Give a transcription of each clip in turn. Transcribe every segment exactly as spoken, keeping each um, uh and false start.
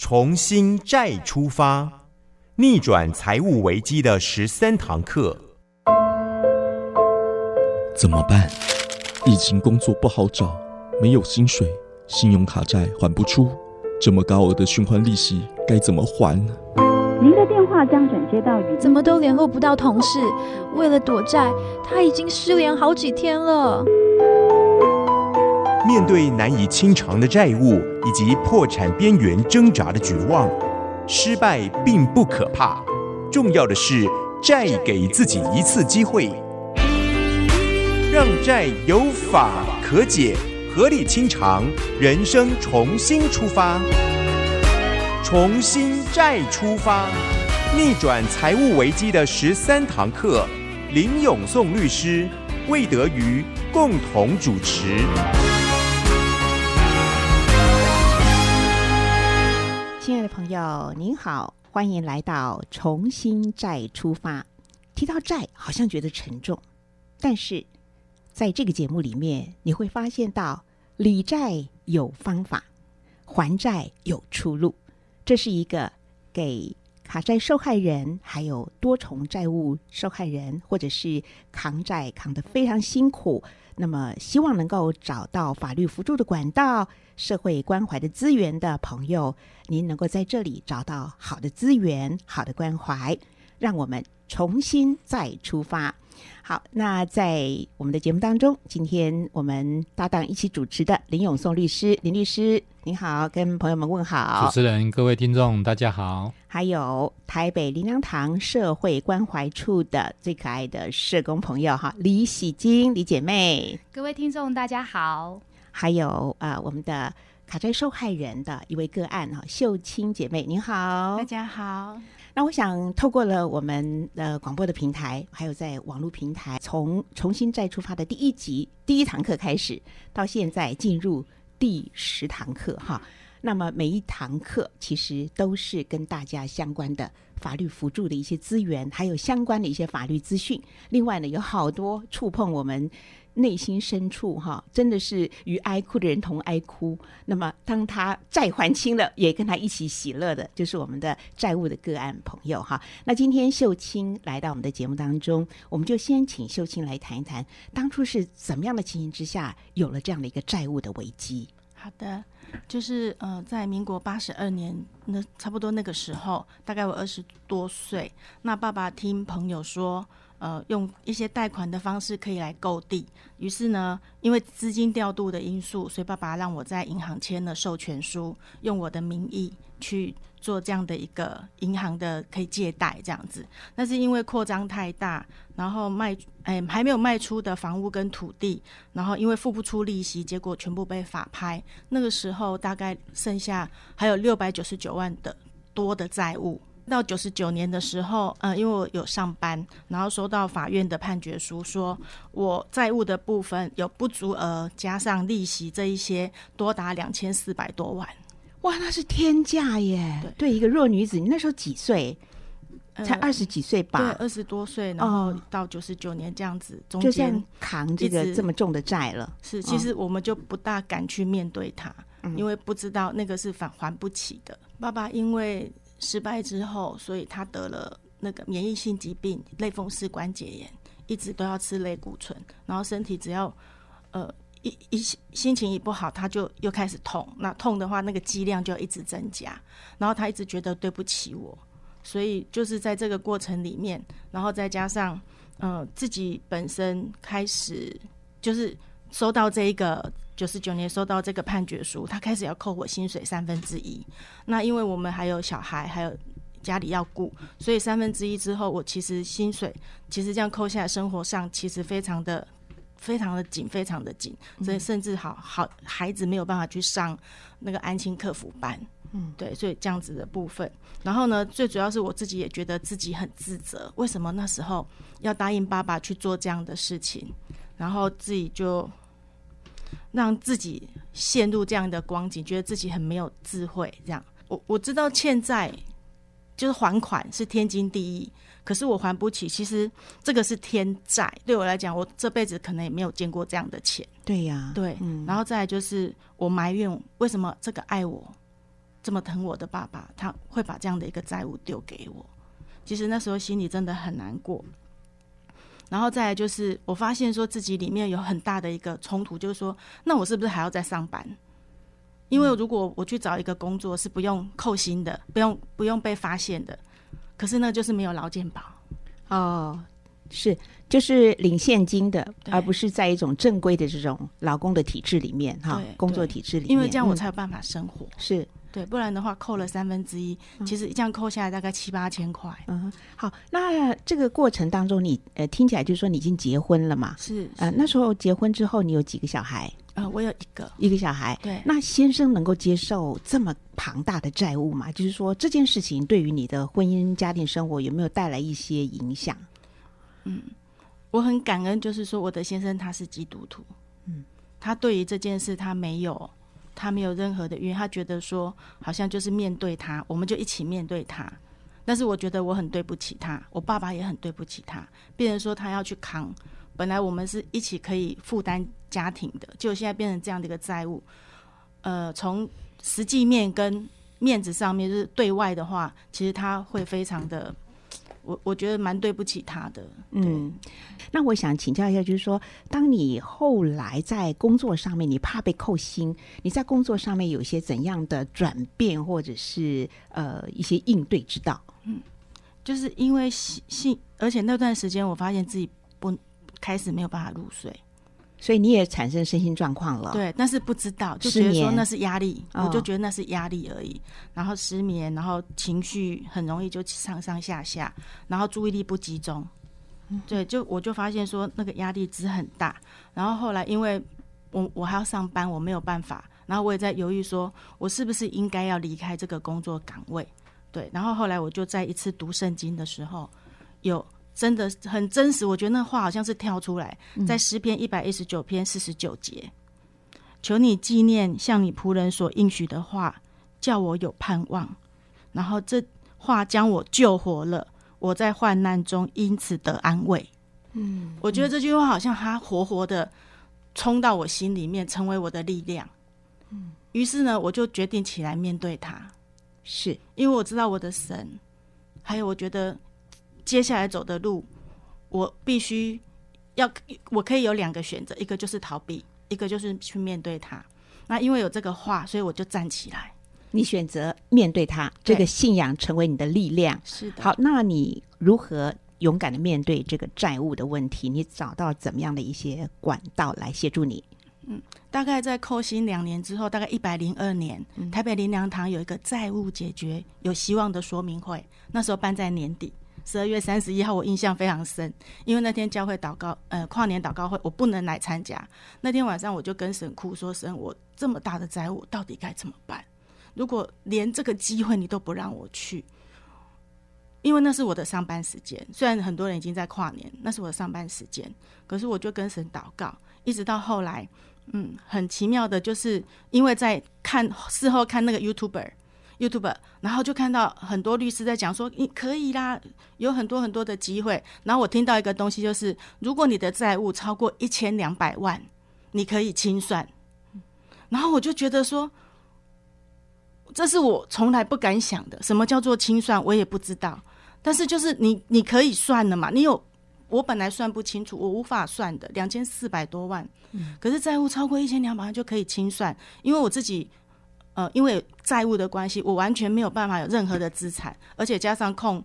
从新债出发，逆转财务危机的十三堂课。怎么办？疫情工作不好找，没有薪水，信用卡债还不出，这么高额的循环利息该怎么还呢？您的电话将转接到语音。怎么都联络不到同事？为了躲债，他已经失联好几天了。面对难以清偿的债务以及破产边缘挣扎的绝望，失败并不可怕，重要的是再给自己一次机会，让债有法可解，合理清偿，人生重新出发。重新债出发，逆转财务危机的十三堂课，林永颂律师、魏德瑜共同主持。亲爱的朋友，您好，欢迎来到重新债出发。提到债，好像觉得沉重，但是在这个节目里面，你会发现到理债有方法，还债有出路。这是一个给卡债受害人，还有多重债务受害人，或者是扛债扛得非常辛苦，那么希望能够找到法律扶助的管道，社会关怀的资源的朋友，您能够在这里找到好的资源，好的关怀，让我们重新再出发。好，那在我们的节目当中，今天我们搭档一起主持的林永颂律师，林律师您好，跟朋友们问好。主持人、各位听众大家好。还有台北林良堂社会关怀处的最可爱的社工朋友哈，李喜菁李姐妹。各位听众大家好。还有、呃、我们的卡债受害人的一位个案秀清姐妹，您好。大家好。那我想透过了我们呃广播的平台，还有在网络平台，从重新债出发的第一集第一堂课开始，到现在进入第十堂课哈。那么每一堂课其实都是跟大家相关的法律辅助的一些资源，还有相关的一些法律资讯。另外呢，有好多触碰我们内心深处哈，真的是与哀哭的人同哀哭。那么当他债还清了，也跟他一起喜乐的，就是我们的债务的个案朋友哈。那今天秀清来到我们的节目当中，我们就先请秀清来谈一谈，当初是怎么样的情形之下有了这样的一个债务的危机。好的，就是呃，在民国八十二年，那差不多那个时候，大概我二十多岁。那爸爸听朋友说，呃，用一些贷款的方式可以来购地。于是呢，因为资金调度的因素，所以爸爸让我在银行签了授权书，用我的名义去做这样的一个银行的可以借贷这样子。但是因为扩张太大，然后卖哎还没有卖出的房屋跟土地，然后因为付不出利息，结果全部被法拍。那个时候大概剩下还有六百九十九万的多的债务。到九十九年的时候，呃，因为我有上班，然后收到法院的判决书说，说我债务的部分有不足额，加上利息这一些，多达两千四百多万。哇，那是天价耶！ 对, 对一个弱女子，你那时候几岁？呃、才二十几岁吧？对，二十多岁，然后到九十九年这样子，中间就像扛这个这么重的债了。是，其实我们就不大敢去面对它，嗯、因为不知道那个是返还不起的。爸爸因为失败之后，所以他得了那个免疫性疾病类风湿关节炎，一直都要吃类固醇，然后身体只要呃。一一心情一不好，他就又开始痛。那痛的话，那个剂量就一直增加。然后他一直觉得对不起我，所以就是在这个过程里面，然后再加上呃自己本身开始就是收到这一个九十九年收到这个判决书，他开始要扣我薪水三分之一。那因为我们还有小孩，还有家里要顾，所以三分之一之后，我其实薪水其实这样扣下来，生活上其实非常的。非常的紧，非常的紧，所以甚至好好孩子没有办法去上那个安亲客服班，嗯，对，所以这样子的部分。然后呢，最主要是我自己也觉得自己很自责，为什么那时候要答应爸爸去做这样的事情，然后自己就让自己陷入这样的光景，觉得自己很没有智慧。这样，我我知道欠债就是还款是天经地义。可是我还不起，其实这个是天债，对我来讲，我这辈子可能也没有见过这样的钱。对呀、啊，对、嗯，然后再来就是我埋怨为什么这个爱我，这么疼我的爸爸，他会把这样的一个债务丢给我。其实那时候心里真的很难过。然后再来就是我发现说自己里面有很大的一个冲突，就是说那我是不是还要再上班，因为如果我去找一个工作是不用扣薪的，不用不用被发现的，可是那就是没有劳健保哦，是就是领现金的，而不是在一种正规的这种劳工的体制里面哈，工作体制里面，因为这样我才有办法生活、嗯、是对，不然的话扣了三分之一，其实这样扣下来大概七八千块。嗯，好，那这个过程当中你呃听起来就是说你已经结婚了嘛？是。是呃，那时候结婚之后你有几个小孩？呃，我有一个，一个小孩。对。那先生能够接受这么庞大的债务吗？就是说这件事情对于你的婚姻家庭生活有没有带来一些影响？嗯，我很感恩，就是说我的先生他是基督徒，嗯，他对于这件事他没有。他没有任何的怨，他觉得说好像就是面对他，我们就一起面对他。但是我觉得我很对不起他，我爸爸也很对不起他。变成说他要去扛，本来我们是一起可以负担家庭的，就现在变成这样的一个债务。呃，从实际面跟面子上面，就是对外的话，其实他会非常的。我我觉得蛮对不起他的。嗯，那我想请教一下，就是说当你后来在工作上面你怕被扣薪，你在工作上面有些怎样的转变，或者是呃一些应对之道？嗯，就是因为信，而且那段时间我发现自己不开始没有办法入睡，所以你也产生身心状况了。对，但是不知道，就觉得说那是压力，我就觉得那是压力而已、哦、然后失眠，然后情绪很容易就上上下下，然后注意力不集中、嗯、对，就我就发现说那个压力值很大。然后后来因为我我还要上班，我没有办法，然后我也在犹豫说我是不是应该要离开这个工作岗位。对，然后后来我就在一次读圣经的时候，有真的很真实，我觉得那话好像是跳出来，在诗篇一百一十九篇四十九节、嗯、求你纪念向你仆人所应许的话，叫我有盼望，然后这话将我救活了，我在患难中因此得安慰。嗯，我觉得这句话好像它活活的冲到我心里面，成为我的力量。嗯，于是呢我就决定起来面对它，是因为我知道我的神，还有我觉得接下来走的路，我必须要，我可以有两个选择，一个就是逃避，一个就是去面对它。那因为有这个话，所以我就站起来。你选择面对它，这个信仰成为你的力量。是的。好，那你如何勇敢的面对这个债务的问题？你找到怎么样的一些管道来协助你？嗯，大概在扣薪两年之后，大概一百零二年、嗯，台北林良堂有一个债务解决有希望的说明会，那时候办在年底。十二月三十一号，我印象非常深，因为那天教会祷告，呃，跨年祷告会，我不能来参加。那天晚上我就跟神哭说：“神，我这么大的债务，我到底该怎么办？如果连这个机会你都不让我去，因为那是我的上班时间。虽然很多人已经在跨年，那是我的上班时间，可是我就跟神祷告，一直到后来，嗯，很奇妙的，就是因为在看事后看那个 YouTuber。” YouTuber， 然后就看到很多律师在讲说你可以啦，有很多很多的机会。然后我听到一个东西，就是如果你的债务超过一千两百万，你可以清算。然后我就觉得说，这是我从来不敢想的，什么叫做清算，我也不知道。但是就是你你可以算了嘛，你有我本来算不清楚，我无法算的两千四百多万，可是债务超过一千两百万就可以清算，因为我自己。呃，因为债务的关系，我完全没有办法有任何的资产，而且加上控，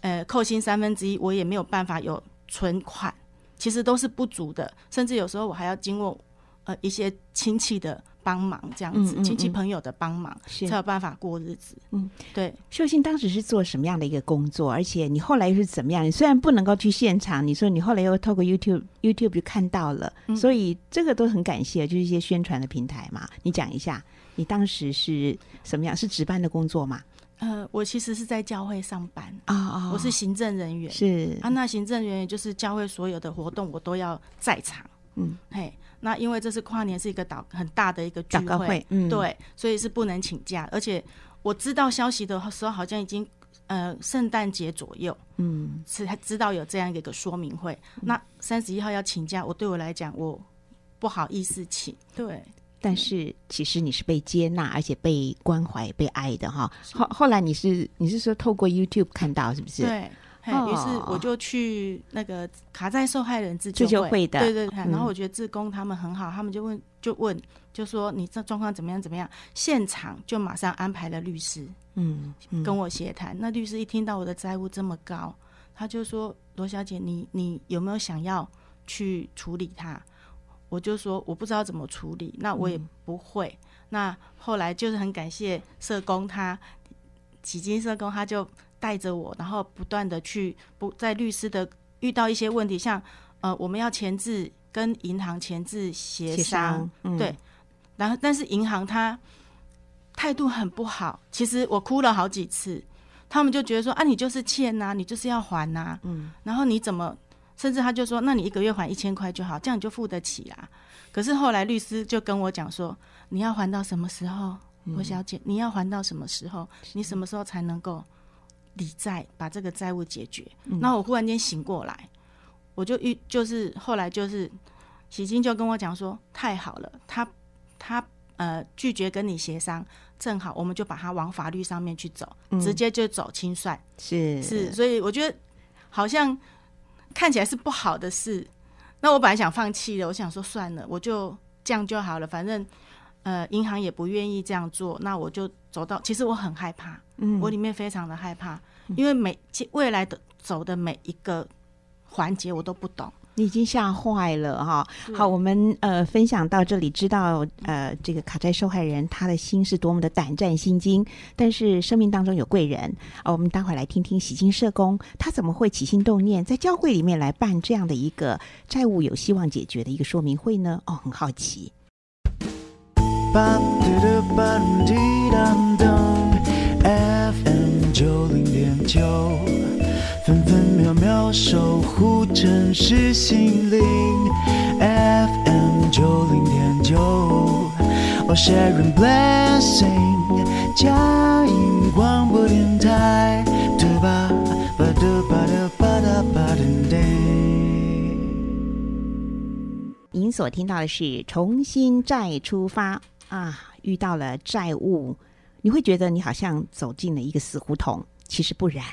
呃，扣薪三分之一，我也没有办法有存款，其实都是不足的，甚至有时候我还要经过呃一些亲戚的帮忙，这样子，嗯嗯嗯，亲戚朋友的帮忙才有办法过日子。嗯，对。秀馨当时是做什么样的一个工作？而且你后来又是怎么样？你虽然不能够去现场，你说你后来又透过 YouTube YouTube 就看到了，嗯，所以这个都很感谢，就是一些宣传的平台嘛。你讲一下。你当时是什么样？是值班的工作吗？呃，我其实是在教会上班啊，哦哦，我是行政人员。是啊，那行政人员就是教会所有的活动我都要在场。嗯，嘿，那因为这是跨年，是一个祷很大的一个聚会，祷告会，嗯，对，所以是不能请假。而且我知道消息的时候，好像已经呃圣诞节左右，嗯，才知道有这样一个说明会。嗯，那三十一号要请假，我对我来讲我不好意思请，对。但是其实你是被接纳而且被关怀被爱的哈。后后来你是你是说透过 YouTube 看到是不是？对，于是我就去那个卡在受害人自救 会, 自救会的，对对对、嗯、然后我觉得志工他们很好，他们就问就问就说你这状况怎么样怎么样，现场就马上安排了律师 嗯, 嗯跟我协谈。那律师一听到我的债务这么高，他就说罗小姐你你有没有想要去处理它？我就说我不知道怎么处理，那我也不会、嗯、那后来就是很感谢社工，他启金社工他就带着我，然后不断的去不在律师的遇到一些问题，像呃我们要前置跟银行前置协 商, 协商、嗯、对，然后但是银行他态度很不好，其实我哭了好几次，他们就觉得说啊你就是欠啊，你就是要还啊、嗯、然后你怎么甚至他就说那你一个月还一千块就好，这样你就付得起啦。可是后来律师就跟我讲说你要还到什么时候，罗、嗯、小姐你要还到什么时候，你什么时候才能够理债把这个债务解决、嗯、那我忽然间醒过来，我就遇就是后来就是喜金就跟我讲说太好了，他他呃拒绝跟你协商，正好我们就把他往法律上面去走、嗯、直接就走清算，是是，所以我觉得好像看起来是不好的事，那我本来想放弃了，我想说算了我就这样就好了，反正呃银行也不愿意这样做，那我就走到其实我很害怕、嗯、我里面非常的害怕，因为每未来的走的每一个环节我都不懂，你已经吓坏了哈。好，我们呃分享到这里，知道呃这个卡债受害人他的心是多么的胆战心惊，但是生命当中有贵人啊、呃。我们待会来听听喜金社工他怎么会起心动念在教会里面来办这样的一个债务有希望解决的一个说明会呢？哦，很好奇。F M 九零点九，分分秒秒守护城市心灵。F M 九零点九，我 sharing blessing， 嘉音广播电台。嘟吧吧嘟吧嘟吧哒吧噔噔。您所听到的是重新再出发啊！遇到了债务。你会觉得你好像走进了一个死胡同，其实不然，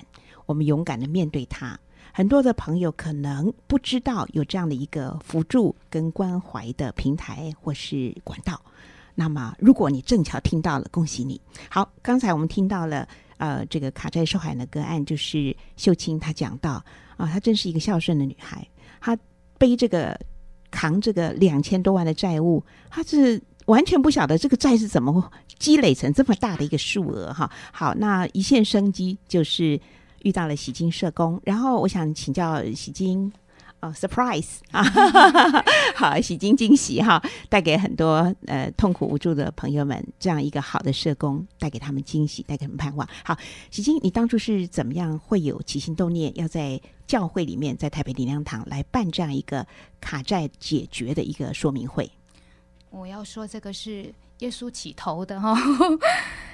我们勇敢的面对它。很多的朋友可能不知道有这样的一个扶助跟关怀的平台或是管道，那么如果你正巧听到了，恭喜你。好，刚才我们听到了呃，这个卡债受害人的个案，就是秀清她讲到啊，她真是一个孝顺的女孩，她背这个扛这个两千多万的债务，她是完全不晓得这个债是怎么积累成这么大的一个数额哈。好，那一线生机就是遇到了喜金社工，然后我想请教喜金，呃 surprise 啊，好，喜金惊喜哈，带给很多呃痛苦无助的朋友们这样一个好的社工，带给他们惊喜，带给他们盼望。好，喜金，你当初是怎么样会有起心动念要在教会里面，在台北灵粮堂来办这样一个卡债解决的一个说明会？我要说这个是耶稣起头的哈、哦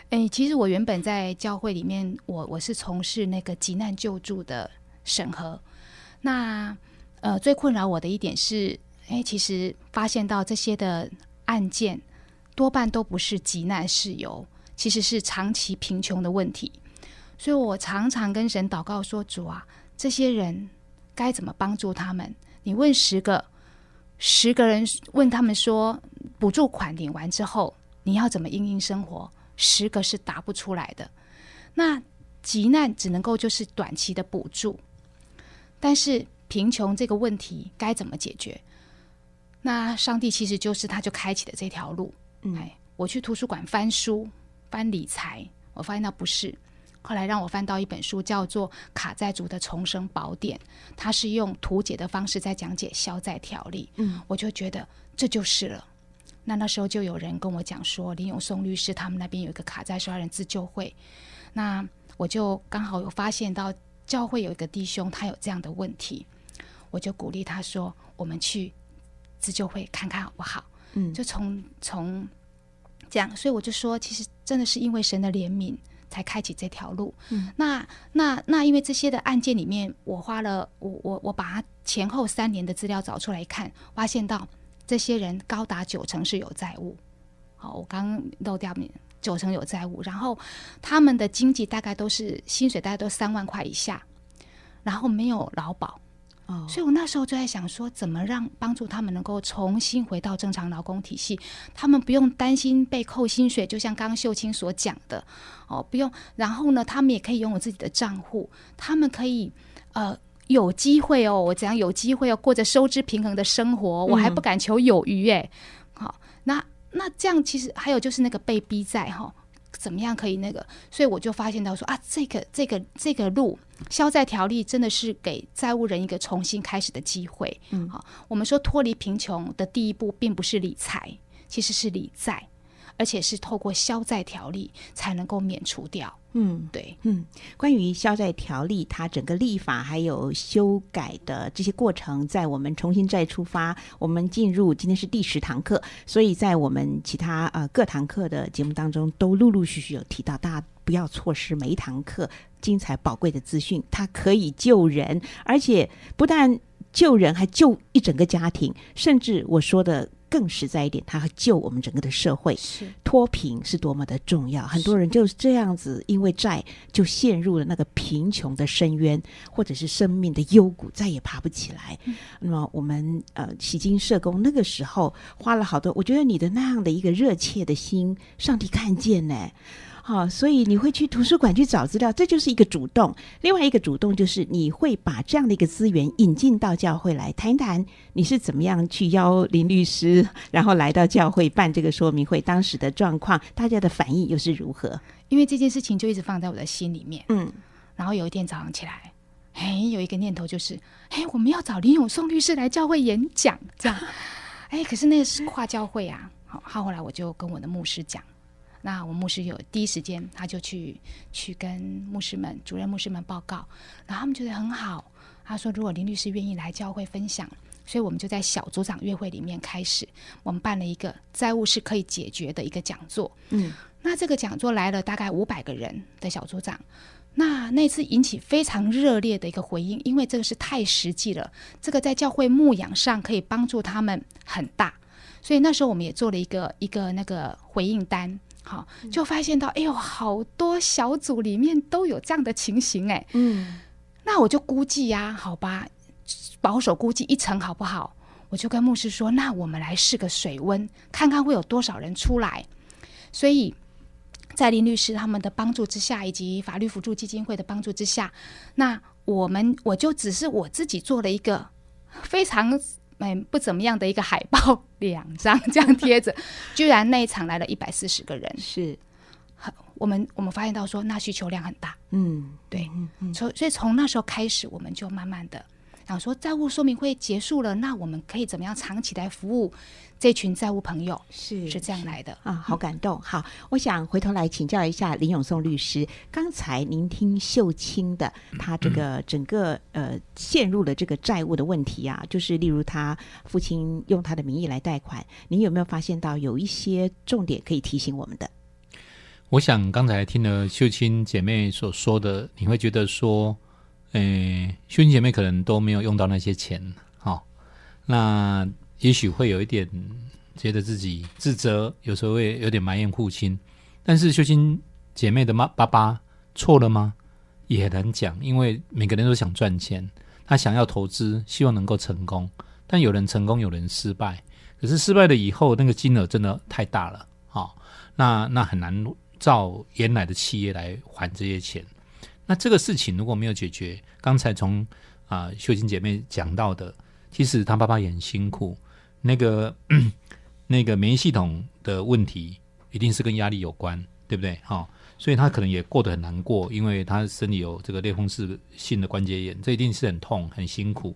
欸，其实我原本在教会里面，我我是从事那个急难救助的审核。那呃，最困扰我的一点是，欸、其实发现到这些的案件多半都不是急难事由，其实是长期贫穷的问题。所以我常常跟神祷告说：“主啊，这些人该怎么帮助他们？你问十个。”十个人问他们说补助款领完之后你要怎么因应生活，十个是答不出来的。那急难只能够就是短期的补助，但是贫穷这个问题该怎么解决？那上帝其实就是他就开启了这条路、嗯哎、我去图书馆翻书翻理财，我发现到不是，后来让我翻到一本书叫做《卡债族的重生宝典》，它是用图解的方式在讲解消债条例、嗯、我就觉得这就是了。那那时候就有人跟我讲说林永松律师他们那边有一个卡债受害人自救会，那我就刚好有发现到教会有一个弟兄他有这样的问题，我就鼓励他说我们去自救会看看好不好、嗯、就从从这样，所以我就说其实真的是因为神的怜悯才开启这条路、嗯、那那那因为这些的案件里面我花了我我我把它前后三年的资料找出来看，发现到这些人高达九成是有债务，好，我刚刚漏掉九成有债务，然后他们的经济大概都是薪水大概都三万块以下，然后没有劳保。Oh. 所以我那时候就在想说怎么让帮助他们能够重新回到正常劳工体系，他们不用担心被扣薪水，就像刚刚秀清所讲的哦，不用，然后呢他们也可以拥有自己的账户，他们可以呃有机会哦，我怎样有机会哦过着收支平衡的生活，我还不敢求有余耶、嗯哦、那, 那这样其实还有就是那个被逼债哈、哦怎么样可以那个，所以我就发现到说啊，这个这个这个路消债条例真的是给债务人一个重新开始的机会。嗯，好、啊，我们说脱离贫穷的第一步并不是理财，其实是理债，而且是透过消债条例才能够免除掉。嗯，对，嗯，关于消债条例，它整个立法还有修改的这些过程，在我们重新再出发，我们进入今天是第十堂课，所以在我们其他呃各堂课的节目当中，都陆陆续续有提到，大家不要错失每一堂课精彩宝贵的资讯，它可以救人，而且不但救人，还救一整个家庭，甚至我说的。更实在一点，它救我们整个的社会，脱贫是多么的重要。很多人就是这样子，因为债就陷入了那个贫穷的深渊，或者是生命的幽谷，再也爬不起来。嗯、那么我们呃，喜金社工那个时候花了好多，我觉得你的那样的一个热切的心，上帝看见呢、欸。好、哦，所以你会去图书馆去找资料，这就是一个主动。另外一个主动就是你会把这样的一个资源引进到教会来，谈一谈你是怎么样去邀林律师，然后来到教会办这个说明会，当时的状况，大家的反应又是如何？因为这件事情就一直放在我的心里面，嗯，然后有一天早上起来，哎，有一个念头就是，哎，我们要找林永松律师来教会演讲，这样，哎，可是那个是跨教会啊，好，后来我就跟我的牧师讲。那我牧师有第一时间他就去去跟牧师们主任牧师们报告，然后他们觉得很好，他说如果林律师愿意来教会分享，所以我们就在小组长月会里面开始，我们办了一个债务是可以解决的一个讲座。嗯，那这个讲座来了大概五百个人的小组长，那那次引起非常热烈的一个回应，因为这个是太实际了，这个在教会牧养上可以帮助他们很大，所以那时候我们也做了一个一个那个回应单。好，就发现到哎呦好多小组里面都有这样的情形。哎、欸、嗯，那我就估计啊，好吧，保守估计一成好不好，我就跟牧师说那我们来试个水温，看看会有多少人出来。所以在林律师他们的帮助之下，以及法律辅助基金会的帮助之下，那我们我就只是我自己做了一个非常哎、不怎么样的一个海报，两张这样贴着居然那一场来了一百四十个人。是我们我们发现到说那需求量很大。嗯，对。嗯嗯，所以从那时候开始我们就慢慢的然后说债务说明会结束了，那我们可以怎么样长期来服务这群债务朋友，是是这样来的啊。好感动。好，我想回头来请教一下林永松律师，刚才您听秀清的他这个整个呃陷入了这个债务的问题啊，就是例如他父亲用他的名义来贷款，您有没有发现到有一些重点可以提醒我们的？我想刚才听了秀清姐妹所说的，你会觉得说诶，秀清姐妹可能都没有用到那些钱，哦，那也许会有一点觉得自己自责，有时候会有点埋怨父亲。但是秀清姐妹的妈爸爸错了吗？也很难讲，因为每个人都想赚钱，他想要投资，希望能够成功，但有人成功，有人失败。可是失败了以后，那个金额真的太大了，哦，那那很难照原来的企业来还这些钱。那这个事情如果没有解决，刚才从啊、呃、秀清姐妹讲到的，其实她爸爸也很辛苦，那个那个免疫系统的问题一定是跟压力有关，对不对？哦，所以她可能也过得很难过，因为她身体有这个类风湿性的关节炎，这一定是很痛很辛苦。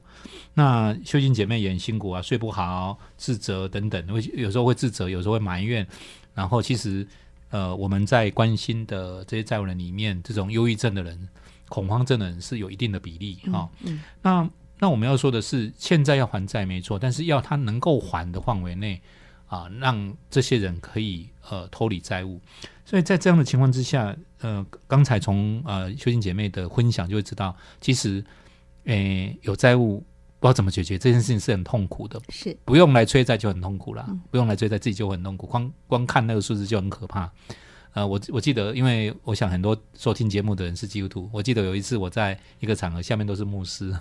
那秀清姐妹也很辛苦啊，睡不好，自责等等，有时候会自责，有时候会埋怨。然后其实呃，我们在关心的这些债务人里面，这种忧郁症的人、恐慌症的人是有一定的比例。嗯哦嗯、那那我们要说的是，现在要还债没错，但是要他能够还的范围内啊，让这些人可以呃脱离债务。所以在这样的情况之下，呃，刚才从呃秀清姐妹的分享就会知道，其实诶、呃、有债务不知道怎么解决这件事情是很痛苦的，是不用来催债就很痛苦啦、嗯、不用来催债自己就很痛苦，光光看那个数字就很可怕。呃，我我记得，因为我想很多收听节目的人是基督徒，我记得有一次我在一个场合，下面都是牧师，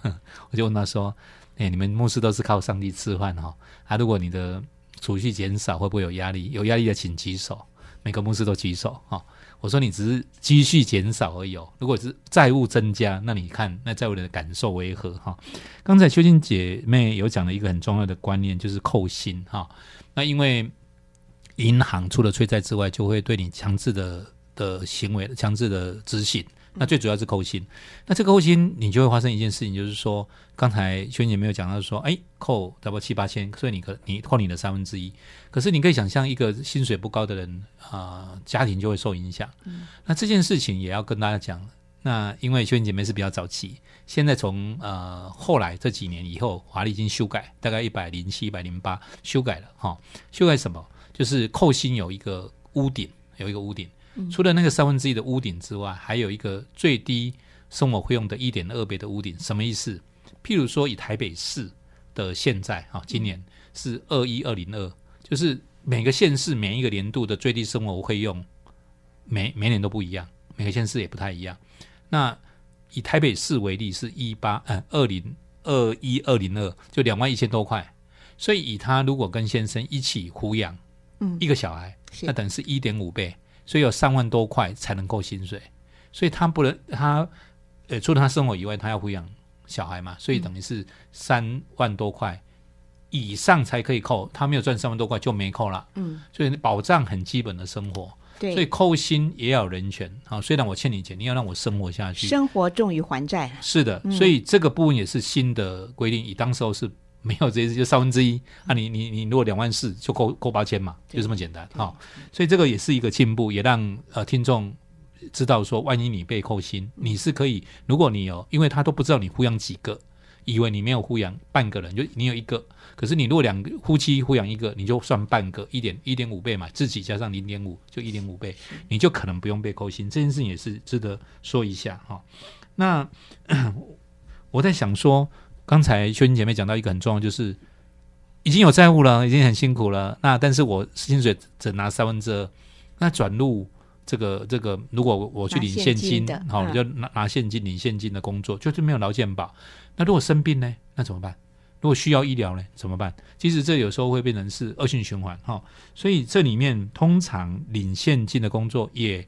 我就问他说：“哎、欸，你们牧师都是靠上帝吃饭哈、哦？啊，如果你的储蓄减少，会不会有压力？有压力的请举手。”每个牧师都举手哈、哦。我说：“你只是积蓄减少而已、哦，如果是债务增加，那你看那债务的感受为何哈、哦？”刚才秋静姐妹有讲了一个很重要的观念，就是扣薪哈、哦。那因为银行除了催债之外，就会对你强制的的行为、强制的执行。那最主要是扣薪。那这个扣薪，你就会发生一件事情，就是说，刚才秋姐没有讲到说，哎，扣差不多七八千，所以你可你扣你的三分之一。可是你可以想象，一个薪水不高的人啊、呃，家庭就会受影响、嗯。那这件事情也要跟大家讲。那因为秋姐妹是比较早期，现在从呃后来这几年以后，华丽已经修改，大概一百零七、一百零八修改了哈、哦。修改什么？就是扣薪有一个屋顶，有一个屋顶，除了那个三分之一的屋顶之外，还有一个最低生活费用的 一点二 倍的屋顶。什么意思？譬如说以台北市的现在啊，今年是二一二零二，就是每个县市每一个年度的最低生活费用每每年都不一样，每个县市也不太一样。那以台北市为例是一八二零二一二零二，就两万一千多块，所以以他如果跟先生一起抚养一个小孩，那等于是 一点五 倍，所以有三万多块才能够薪水，所以他不能他呃除了他生活以外，他要抚养小孩嘛，所以等于是三万多块以上才可以扣，他没有赚三万多块就没扣了，嗯，所以保障很基本的生活。对，所以扣薪也要有人权啊，虽然我欠你钱，你要让我生活下去，生活重于还债。是的，所以这个部分也是新的规定，以当时候是。没有这一次就三分之一啊，你你你如果两万四就扣扣八千嘛，就这么简单哈、哦。所以这个也是一个进步，也让呃听众知道说，万一你被扣薪，你是可以，如果你有，因为他都不知道你抚养几个，以为你没有抚养半个人，就你有一个，可是你如果两个夫妻抚养一个，你就算半个，一点一点五倍嘛，自己加上零点五就一点五倍，你就可能不用被扣薪。这件事情也是值得说一下哈、哦。那我在想说。刚才秋英姐妹讲到一个很重要，就是已经有债务了，已经很辛苦了。那但是我薪水只拿三分之二，那转入这个这个，如果我去领现金，好、嗯哦，就拿拿现金领现金的工作，就是没有劳健保。那如果生病呢？那怎么办？如果需要医疗呢？怎么办？其实这有时候会变成是恶性循环哈、哦。所以这里面通常领现金的工作也。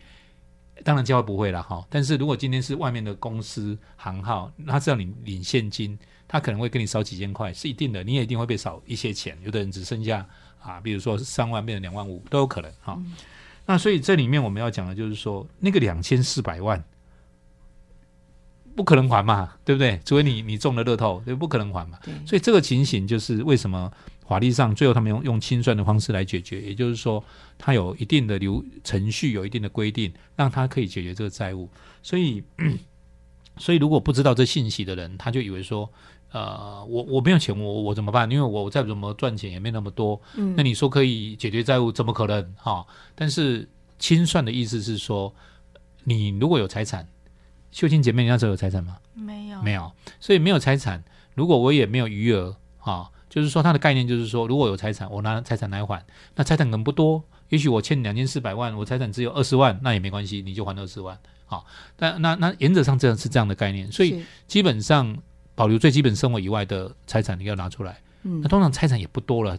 当然教会不会啦哈，但是如果今天是外面的公司行号，他知道你领现金，他可能会跟你少几千块，是一定的，你也一定会被少一些钱。有的人只剩下啊，比如说三万变成两万五都有可能哈、嗯。那所以这里面我们要讲的就是说，那个两千四百万不可能还嘛，对不对？除非你你中了乐透，对，不可能还嘛。所以这个情形就是为什么法律上最后他们用用清算的方式来解决，也就是说，它有一定的流程序，有一定的规定，让它可以解决这个债务。所以，嗯、所以如果不知道这信息的人，他就以为说，呃，我我没有钱，我我怎么办？因为我再怎么赚钱也没那么多。嗯、那你说可以解决债务，怎么可能哈、哦？但是清算的意思是说，你如果有财产，秀清姐妹，你那时候有财产吗？没有，没有。所以没有财产，如果我也没有余额哈。哦，就是说它的概念就是说，如果有财产，我拿财产来还，那财产可能不多，也许我欠两千四百万，我财产只有二十万，那也没关系，你就还二十万。好，那那那原则上这样是这样的概念，所以基本上保留最基本生活以外的财产你要拿出来。嗯，那通常财产也不多了，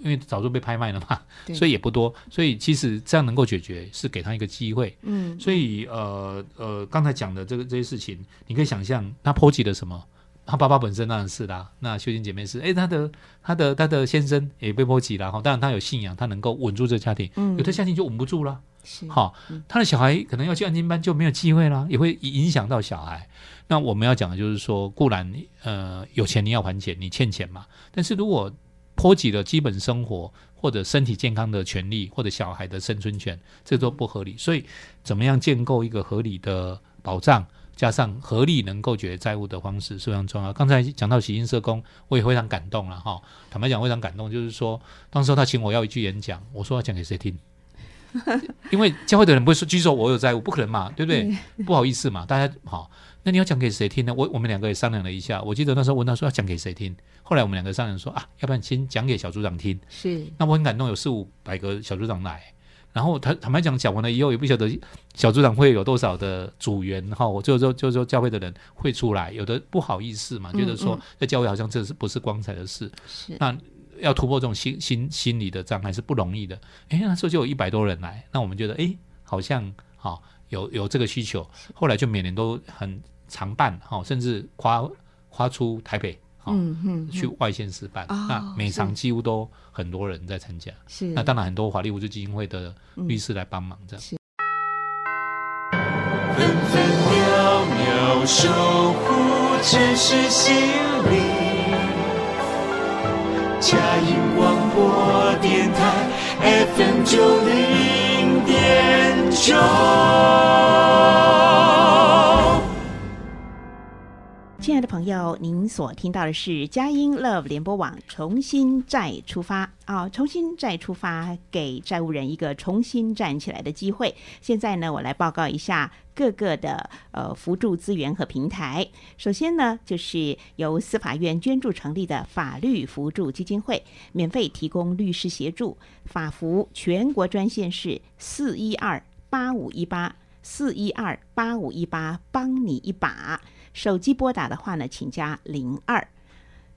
因为早就被拍卖了嘛，所以也不多，所以其实这样能够解决，是给他一个机会。嗯，所以呃呃，刚才讲的这个这些事情，你可以想象他波及了什么。他爸爸本身当然是啦，那修行姐妹是，哎，他的他的他的先生也被波及了哈。当然他有信仰，他能够稳住这个家庭。嗯，有的家庭就稳不住了，是哈、嗯。他的小孩可能要去安亲班就没有机会啦，也会影响到小孩。那我们要讲的就是说，固然呃有钱你要还钱，你欠钱嘛。但是如果波及了基本生活或者身体健康的权利或者小孩的生存权，这都不合理。所以怎么样建构一个合理的保障？加上合理能够解决债务的方式是非常重要。刚才讲到喜信社工，我也非常感动了哈。坦白讲，非常感动，就是说，当时他请我要一句演讲，我说要讲给谁听？因为教会的人不会说举手我有债务，不可能嘛，对不对？不好意思嘛，大家好，那你要讲给谁听呢？我我们两个也商量了一下，我记得那时候问他说要讲给谁听，后来我们两个商量说啊，要不然先讲给小组长听。是，那我很感动，有四五百个小组长来，然后他坦白讲，讲完了以后也不晓得小组长会有多少的组员哈，我就说就说教会的人会出来，有的不好意思嘛，嗯嗯，觉得说在教会好像这是不是光彩的事，是那。要突破这种 心, 心, 心理的障碍是不容易的。诶，那时候就有一百多人来，那我们觉得诶好像、哦、有, 有这个需求，后来就每年都很常办、哦、甚至 跨, 跨出台北、哦嗯嗯嗯、去外县市办、哦、那每场几乎都很多人在参加，是那当然很多法律扶助基金会的律师来帮忙这样、嗯、是分分秒秒守护真实心灵，嘉音广播电台 F M 九零点九。亲爱的朋友，您所听到的是嘉音 Love 联播网重新再出发啊、哦！重新再出发，给债务人一个重新站起来的机会。现在呢，我来报告一下各个的呃扶助资源和平台。首先呢，就是由司法院捐助成立的法律扶助基金会，免费提供律师协助。法扶全国专线是四一二八五一八四一二八五一八，帮你一把。手机拨打的话呢，请加零二。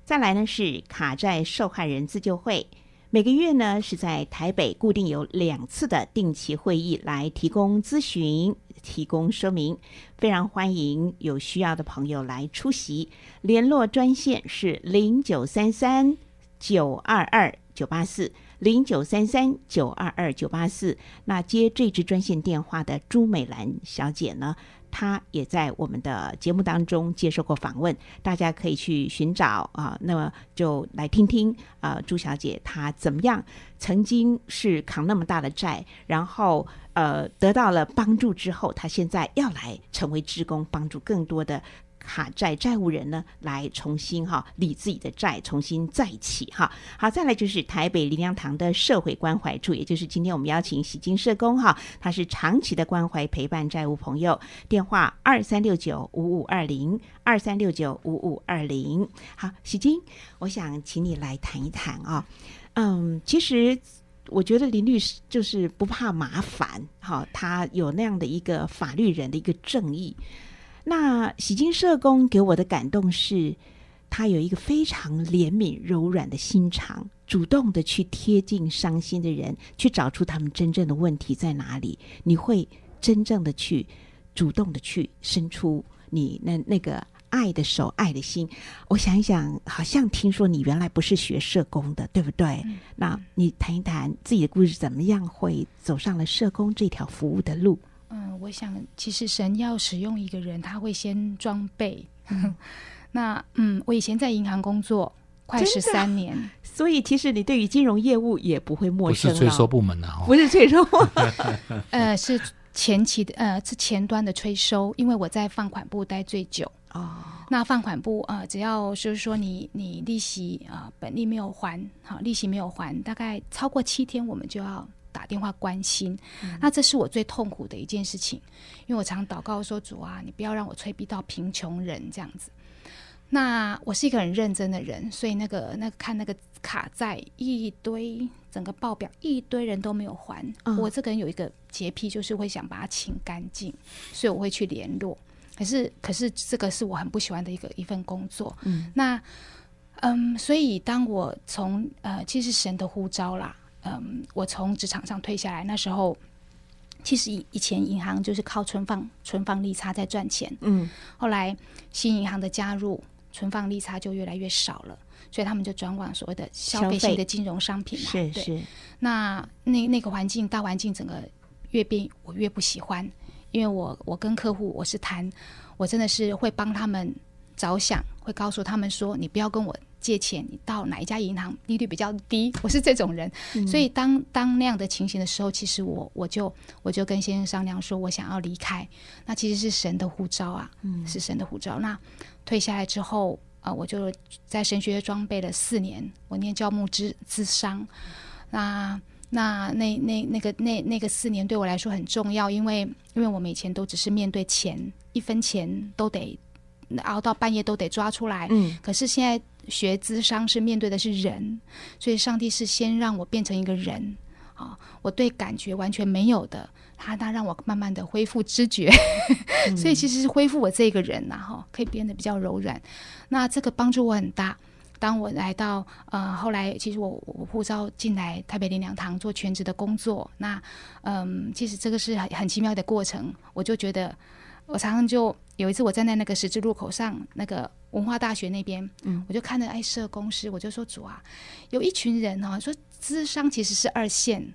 再来呢是卡债受害人自救会。每个月呢是在台北固定有两次的定期会议来提供咨询、提供说明，非常欢迎有需要的朋友来出席。联络专线是零九三三九二二九八四零九三三九二二九八四。那接这支专线电话的朱美兰小姐呢，她也在我们的节目当中接受过访问，大家可以去寻找啊、呃。那么就来听听啊、呃，朱小姐她怎么样？曾经是扛那么大的债，然后呃得到了帮助之后，她现在要来成为志工，帮助更多的卡债债务人呢，来重新哈、啊、理自己的债，重新再起哈、啊。好，再来就是台北林良堂的社会关怀处，也就是今天我们邀请喜金社工哈、啊，他是长期的关怀陪伴债务朋友，电话二三六九五五二零二三六九五五二零。好，喜金，我想请你来谈一谈啊，嗯，其实。我觉得林律师就是不怕麻烦、哦、他有那样的一个法律人的一个正义。那喜金社工给我的感动是他有一个非常怜悯柔软的心肠，主动的去贴近伤心的人，去找出他们真正的问题在哪里，你会真正的去主动的去伸出你那那个爱的手，爱的心。我想一想，好像听说你原来不是学社工的，对不对？嗯、那你谈一谈自己的故事，怎么样会走上了社工这条服务的路？嗯，我想其实神要使用一个人，他会先装备。那嗯，我以前在银行工作快十三年，所以其实你对于金融业务也不会陌生了。不是催收部门啊、哦，不是催收，呃，是前期的呃是前端的催收，因为我在放款部待最久。Oh. 那放款部、呃、只要就是说你你利息、呃、本利没有还、哦、利息没有还，大概超过七天我们就要打电话关心、嗯、那这是我最痛苦的一件事情，因为我常祷告说主啊，你不要让我催逼到贫穷人这样子。那我是一个很认真的人，所以那个那个看那个卡债一堆，整个报表一堆人都没有还、嗯、我这个人有一个洁癖，就是会想把它清干净，所以我会去联络。可是，可是这个是我很不喜欢的一个一份工作。嗯，那，嗯，所以当我从呃，其实神的呼召啦，嗯，我从职场上退下来，那时候其实以前银行就是靠存放存放利差在赚钱。嗯，后来新银行的加入，存放利差就越来越少了，所以他们就转往所谓的消费性的金融商品嘛。是是。那那那个环境大环境整个越变，我越不喜欢。因为我我跟客户我是谈，我真的是会帮他们着想，会告诉他们说你不要跟我借钱，你到哪一家银行利率比较低，我是这种人。嗯、所以当当那样的情形的时候，其实我我就我就跟先生商量说，我想要离开。那其实是神的呼召啊，嗯、是神的呼召。那退下来之后，呃，我就在神学装备了四年，我念教牧之之商。那那那那那个那那个四年对我来说很重要，因为因为我们以前都只是面对钱，一分钱都得熬到半夜都得抓出来。嗯，可是现在学谘商是面对的是人，所以上帝是先让我变成一个人。哦，我对感觉完全没有的，他他让我慢慢的恢复知觉所以其实是恢复我这个人啊，哦，可以变得比较柔软，那这个帮助我很大。当我来到呃后来其实我我护照进来台北灵粮堂做全职的工作，那嗯其实这个是很很奇妙的过程。我就觉得我常常就有一次我站在那个十字路口上那个文化大学那边，嗯，我就看着哎社工师，我就说主啊，有一群人哈，哦，说谘商其实是二线，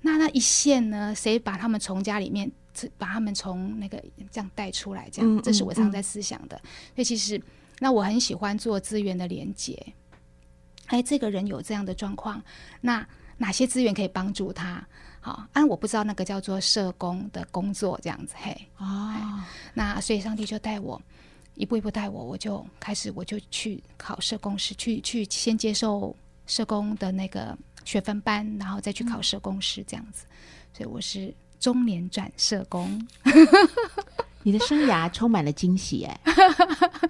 那那一线呢，谁把他们从家里面把他们从那个这样带出来，这样，嗯嗯嗯，这是我常在思想的。所以其实那我很喜欢做资源的连结，哎，这个人有这样的状况，那哪些资源可以帮助他？好，啊，我不知道那个叫做社工的工作这样子，嘿，哦，哎，那所以上帝就带我一步一步带我，我就开始我就去考社工师，去去先接受社工的那个学分班，然后再去考社工师这样子，嗯，所以我是中年转社工。你的生涯充满了惊喜哎！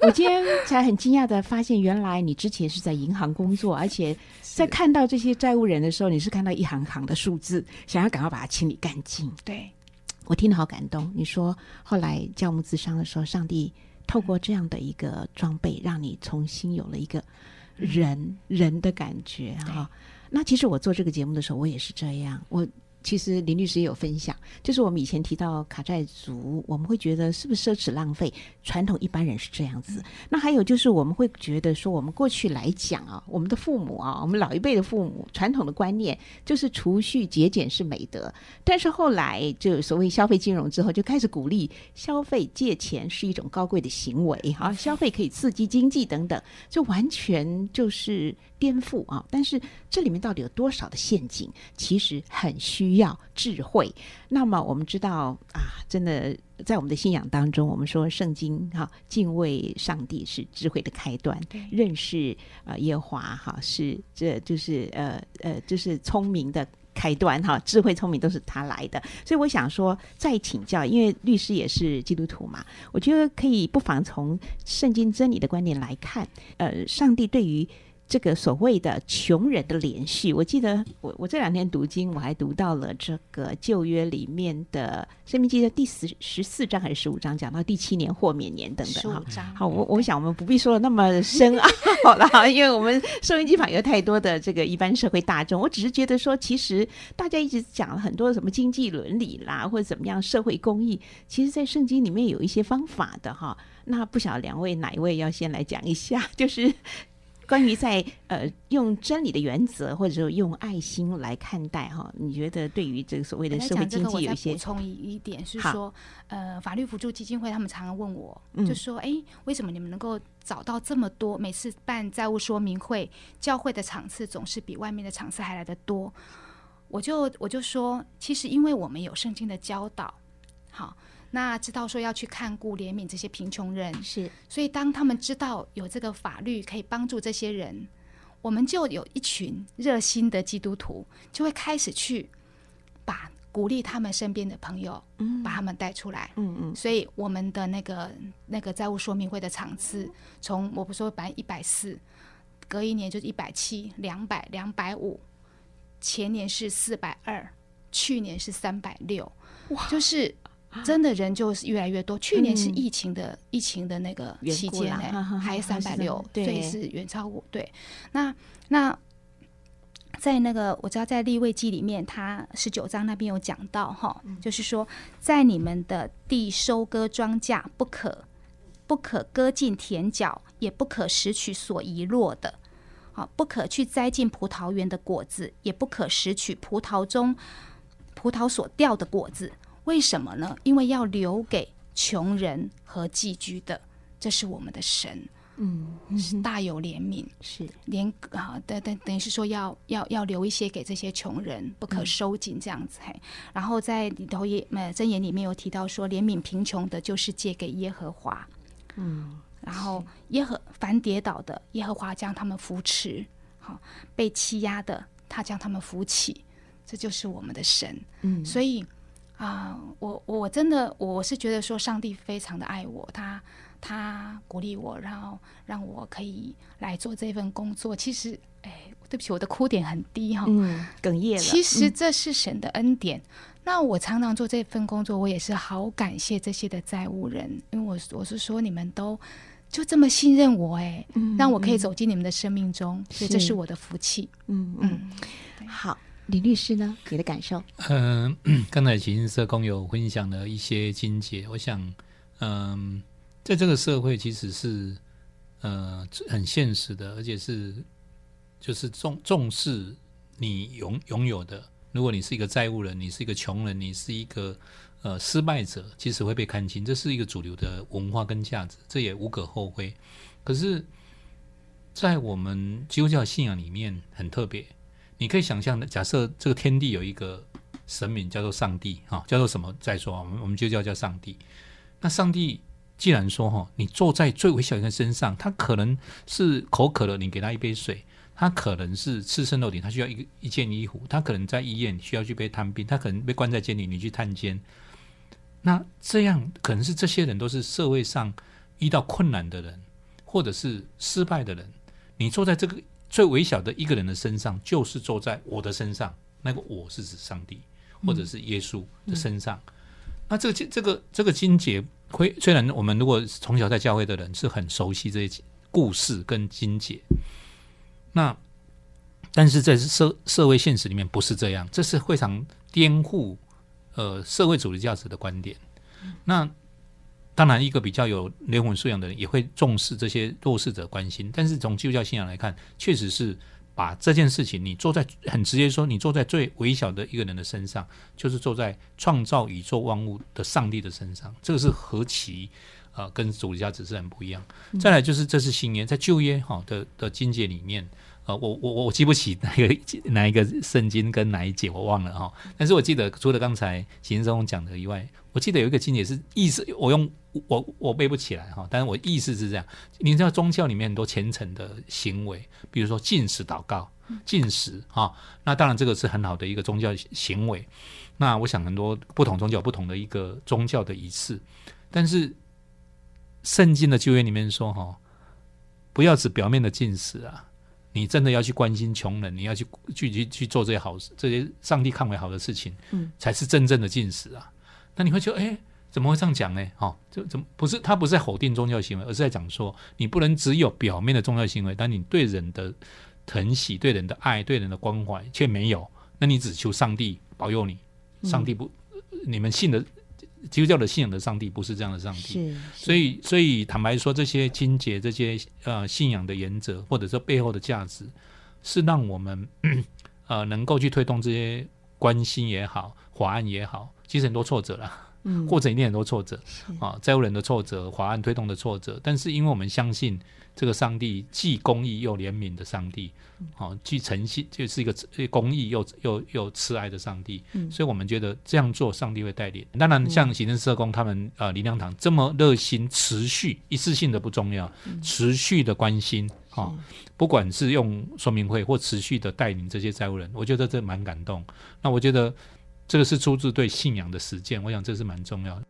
我今天才很惊讶的发现，原来你之前是在银行工作，而且在看到这些债务人的时候，你是看到一行行的数字，想要赶快把它清理干净。对，我听得好感动。你说后来教牧谘商的时候，上帝透过这样的一个装备，让你重新有了一个人，嗯，人的感觉哈，哦。那其实我做这个节目的时候，我也是这样。我其实林律师也有分享，就是我们以前提到卡债族，我们会觉得是不是奢侈浪费，传统一般人是这样子，嗯，那还有就是我们会觉得说我们过去来讲啊，我们的父母啊，我们老一辈的父母传统的观念就是储蓄节俭是美德，但是后来就所谓消费金融之后就开始鼓励消费，借钱是一种高贵的行为啊，消费可以刺激经济等等，就完全就是颠覆啊！但是这里面到底有多少的陷阱，其实很需要智慧。那么我们知道啊，真的在我们的信仰当中，我们说圣经哈，啊，敬畏上帝是智慧的开端，认识啊，呃、耶和华哈，啊，是这就是呃呃就是聪明的开端哈，智慧聪明都是他来的。所以我想说再请教，因为律师也是基督徒嘛，我觉得可以不妨从圣经真理的观点来看，呃，上帝对于这个所谓的穷人的连续，我记得我我这两天读经，我还读到了这个旧约里面的《申命记》的第十四章还是十五章，讲到第七年豁免年等等哈。好，我我想我们不必说的那么深奥了，因为我们收音机旁有太多的这个一般社会大众。我只是觉得说，其实大家一直讲了很多什么经济伦理啦，或者怎么样社会公益，其实在圣经里面有一些方法的哈。那不晓得两位哪一位要先来讲一下，就是关于在呃用真理的原则，或者说用爱心来看待哈，你觉得对于这个所谓的社会经济有一些？我再补充一点是说，呃，法律扶助基金会他们常常问我，嗯，就说哎，为什么你们能够找到这么多？每次办债务说明会，教会的场次总是比外面的场次还来得多。我就我就说，其实因为我们有圣经的教导，好。那知道说要去看顾怜悯这些贫穷人，是，所以当他们知道有这个法律可以帮助这些人，我们就有一群热心的基督徒就会开始去把鼓励他们身边的朋友，嗯，把他们带出来，嗯嗯，所以我们的那个那个债务说明会的场次，从我不说百分之一百四，隔一年就是一百七、两百、两百五，前年是四百二，去年是三百六，就是。真的人就是越来越多，去年是疫情的、嗯、疫情的那个期间、欸、还三百六，所以是远超过对。那那在那个我知道在利未记里面，他十九章那边有讲到哈、嗯，就是说在你们的地收割庄稼，不可不可割尽田角，也不可拾取所遗落的。好，不可去摘尽葡萄园的果子，也不可拾取葡萄中葡萄所掉的果子。为什么呢？因为要留给穷人和寄居的，这是我们的神，嗯，是大有怜悯，是连啊，等等，等于是说要要要留一些给这些穷人，不可收紧这样子。嗯、然后在里头也呃箴言里面有提到说，怜悯贫穷的，就是借给耶和华，嗯，然后耶和凡跌倒的，耶和华将他们扶持，好，被欺压的，他将他们扶起。这就是我们的神。嗯，所以啊、呃，我我真的我是觉得说，上帝非常的爱我，他他鼓励我，然后让我可以来做这份工作。其实，哎，对不起，我的哭点很低哈、哦嗯，哽咽了。其实这是神的恩典。嗯，那我常常做这份工作，我也是好感谢这些的债务人，因为我我是说你们都就这么信任我，哎、嗯，让我可以走进你们的生命中，所以这是我的福气。嗯嗯，好，李律师呢，你的感受？嗯、呃，刚才启信社工有分享了一些经节，我想，嗯、呃，在这个社会其实是呃很现实的，而且是就是重重视你拥拥有的。如果你是一个债务人，你是一个穷人，你是一个呃失败者，其实会被看轻，这是一个主流的文化跟价值，这也无可厚非。可是在我们基督教信仰里面很特别，你可以想象，假设这个天地有一个神明叫做上帝、哦、叫做什么再说，我们我们基督教叫上帝。那上帝既然说、哦、你坐在最微小的人身上，他可能是口渴了，你给他一杯水，他可能是赤身露体，他需要 一, 一件衣服，他可能在医院需要去被探病，他可能被关在监里，你去探监。那这样可能是这些人都是社会上遇到困难的人，或者是失败的人，你坐在这个最微小的一个人的身上，就是坐在我的身上，那个我是指上帝或者是耶稣的身上、嗯嗯、那这个这个这个经节，虽然我们如果从小在教会的人是很熟悉这些故事跟经节，那但是在社社会现实里面不是这样，这是非常颠覆呃社会主义价值的观点。那当然一个比较有灵魂素养的人也会重视这些弱势者关心，但是从基督教信仰来看，确实是把这件事情，你坐在很直接说，你坐在最微小的一个人的身上，就是坐在创造宇宙万物的上帝的身上，这个是何其呃、跟主义价值是很不一样。再来就是这是新约，在旧约、哦、的, 的经节里面、呃、我我我记不起哪一个哪一个圣经跟哪一节我忘了、哦、但是我记得除了刚才启信社工讲的以外，我记得有一个经节是意思我用我我背不起来、哦、但是我意思是这样，你知道宗教里面很多虔诚的行为，比如说禁食祷告禁食、哦、那当然这个是很好的一个宗教行为，那我想很多不同宗教不同的一个宗教的仪式，但是圣经的旧约里面说、哦、不要只表面的禁食啊，你真的要去关心穷人，你要去去去去做这些好这些上帝看为好的事情、嗯、才是真正的禁食啊。那你会觉得哎，怎么会这样讲呢、哦、就怎么不是他不是在否定宗教行为，而是在讲说你不能只有表面的宗教行为，但你对人的疼惜、对人的爱、对人的关怀却没有，那你只求上帝保佑你，上帝不、嗯、你们信的基督教的信仰的上帝不是这样的上帝。所以所以坦白说，这些经节这些、呃、信仰的原则或者说背后的价值，是让我们、呃、能够去推动这些关心也好法案也好，其实很多挫折啦、嗯、或者一定很多挫折啊，债务人的挫折，法案推动的挫折，但是因为我们相信这个上帝既公义又怜悯的上帝、啊、既诚信就是一个公义 又, 又, 又慈爱的上帝、嗯、所以我们觉得这样做上帝会带领。当然像启信社工他们呃林良堂这么热心，持续一次性的不重要，持续的关心、啊、不管是用说明会或持续的带领这些债务人，我觉得这蛮感动。那我觉得这个是出自对信仰的实践，我想这是蛮重要的。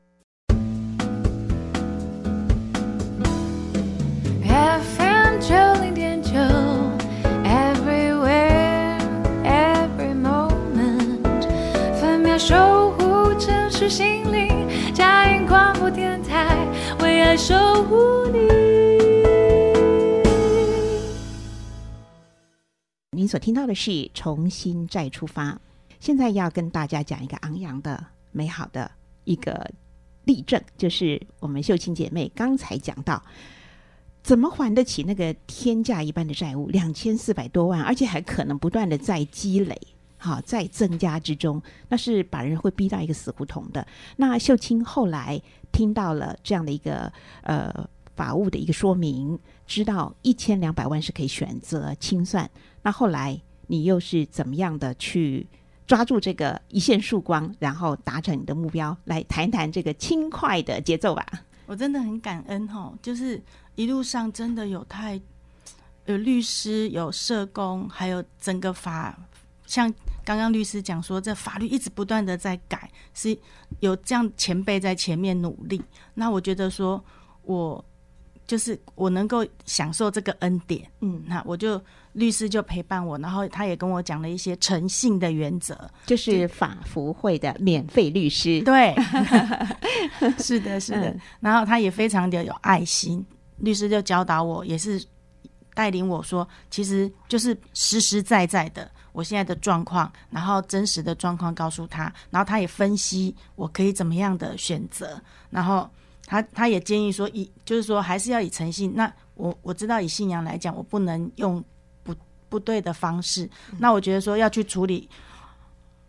守护城市心灵，嘉音广播电台为爱守护你。您所听到的是从新债出发，现在要跟大家讲一个昂扬的美好的一个例证，就是我们秀卿姐妹刚才讲到怎么还得起那个天价一般的债务两千四百多万，而且还可能不断的在积累好，在增加之中，那是把人会逼到一个死胡同的。那秀卿后来听到了这样的一个呃法务的一个说明，知道一千两百万是可以选择清算。那后来你又是怎么样的去抓住这个一线曙光，然后达成你的目标？来谈谈这个轻快的节奏吧。我真的很感恩哦，就是一路上真的有太有律师、有社工，还有整个法。像刚刚律师讲说这法律一直不断的在改，是有这样前辈在前面努力，那我觉得说我就是我能够享受这个恩典，嗯，那我就律师就陪伴我，然后他也跟我讲了一些诚信的原则，就是法福会的免费律师，对是的是的、嗯、然后他也非常的有爱心，律师就教导我，也是带领我说其实就是实实在在的我现在的状况，然后真实的状况告诉他，然后他也分析我可以怎么样的选择，然后他他也建议说以就是说还是要以诚信，那我我知道以信仰来讲我不能用不不对的方式，那我觉得说要去处理，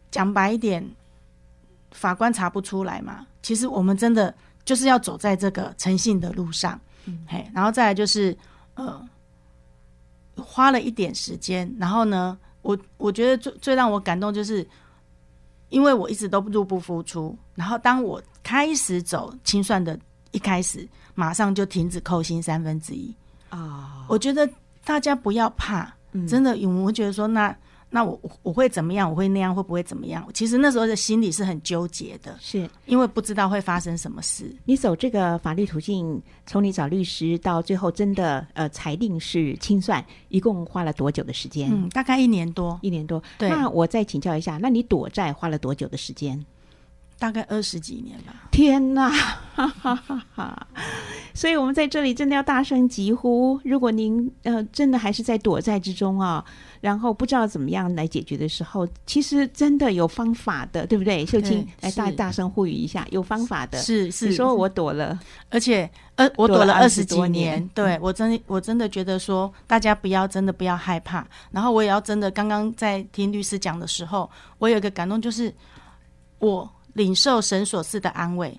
讲白一点法官查不出来嘛，其实我们真的就是要走在这个诚信的路上、嗯、嘿，然后再来就是呃花了一点时间，然后呢我我觉得最最让我感动就是因为我一直都入不敷出，然后当我开始走清算的一开始马上就停止扣薪三分之一、oh. 我觉得大家不要怕、嗯、真的，我觉得说那那我我会怎么样，我会那样，会不会怎么样，其实那时候的心里是很纠结的，是因为不知道会发生什么事。你走这个法律途径，从你找律师到最后真的呃裁定是清算，一共花了多久的时间？嗯，大概一年多。一年多，对。那我再请教一下，那你躲债花了多久的时间？大概二十几年吧。天哪，哈哈哈哈！所以我们在这里真的要大声疾呼，如果您呃真的还是在躲债之中啊、哦，然后不知道怎么样来解决的时候，其实真的有方法的，对不对？秀卿来大大声呼吁一下，有方法的。是是，你说我躲了，而且呃我躲了二十几年，对、嗯、我真我真的觉得说大家不要真的不要害怕，然后我也要真的刚刚在听律师讲的时候，我有一个感动就是我。领受神所赐的安慰，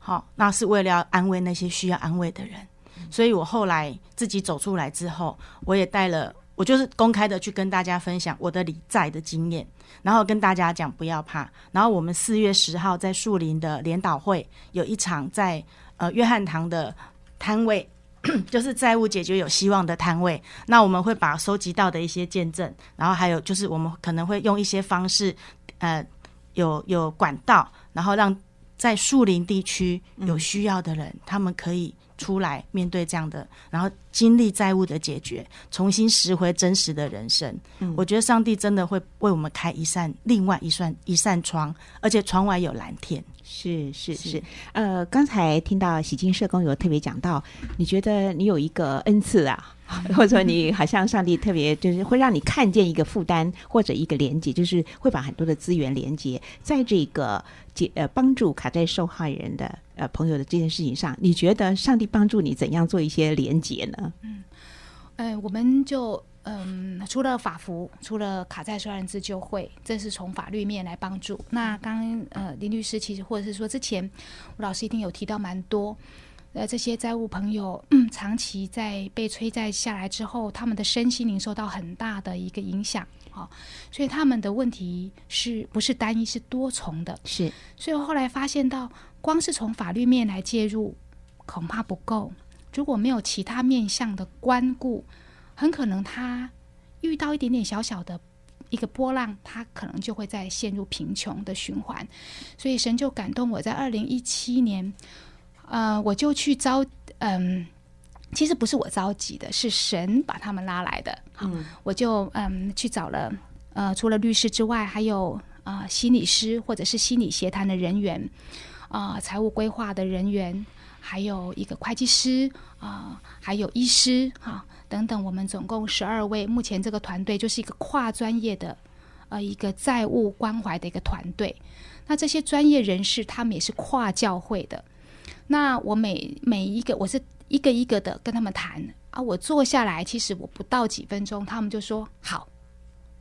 好、哦，那是为了安慰那些需要安慰的人、嗯、所以我后来自己走出来之后，我也带了，我就是公开的去跟大家分享我的理债的经验，然后跟大家讲不要怕，然后我们四月十号在树林的联祷会有一场在呃约翰堂的摊位就是债务解决有希望的摊位，那我们会把收集到的一些见证，然后还有就是我们可能会用一些方式呃有有管道，然后让在树林地区有需要的人、嗯、他们可以出来面对这样的，然后经历债务的解决，重新拾回真实的人生、嗯、我觉得上帝真的会为我们开一扇另外一扇一扇窗，而且窗外有蓝天。是是 是, 是呃，刚才听到喜金社工有特别讲到，你觉得你有一个恩赐啊，或者你好像上帝特别就是会让你看见一个负担或者一个连结，就是会把很多的资源连结在这个呃帮助卡债受害人的呃朋友的这件事情上，你觉得上帝帮助你怎样做一些连结呢？嗯，呃，我们就嗯，除了法服，除了卡债受害人自救会，这是从法律面来帮助。那刚刚呃林律师其实或者是说之前吴老师一定有提到蛮多。呃，这些债务朋友、嗯、长期在被催债下来之后，他们的身心灵受到很大的一个影响、哦、所以他们的问题是不是单一，是多重的。是，所以我后来发现到光是从法律面来介入恐怕不够，如果没有其他面向的关顾，很可能他遇到一点点小小的一个波浪，他可能就会再陷入贫穷的循环。所以神就感动我，在二零一七年呃，我就去召，嗯，其实不是我召集的，是神把他们拉来的。嗯，我就嗯去找了，呃，除了律师之外，还有啊、呃、心理师或者是心理协谈的人员，啊、呃、财务规划的人员，还有一个会计师啊、呃，还有医师啊等等，我们总共十二位。目前这个团队就是一个跨专业的，呃，一个债务关怀的一个团队。那这些专业人士，他们也是跨教会的。那我每每一个我是一个一个的跟他们谈啊，我坐下来其实我不到几分钟，他们就说好，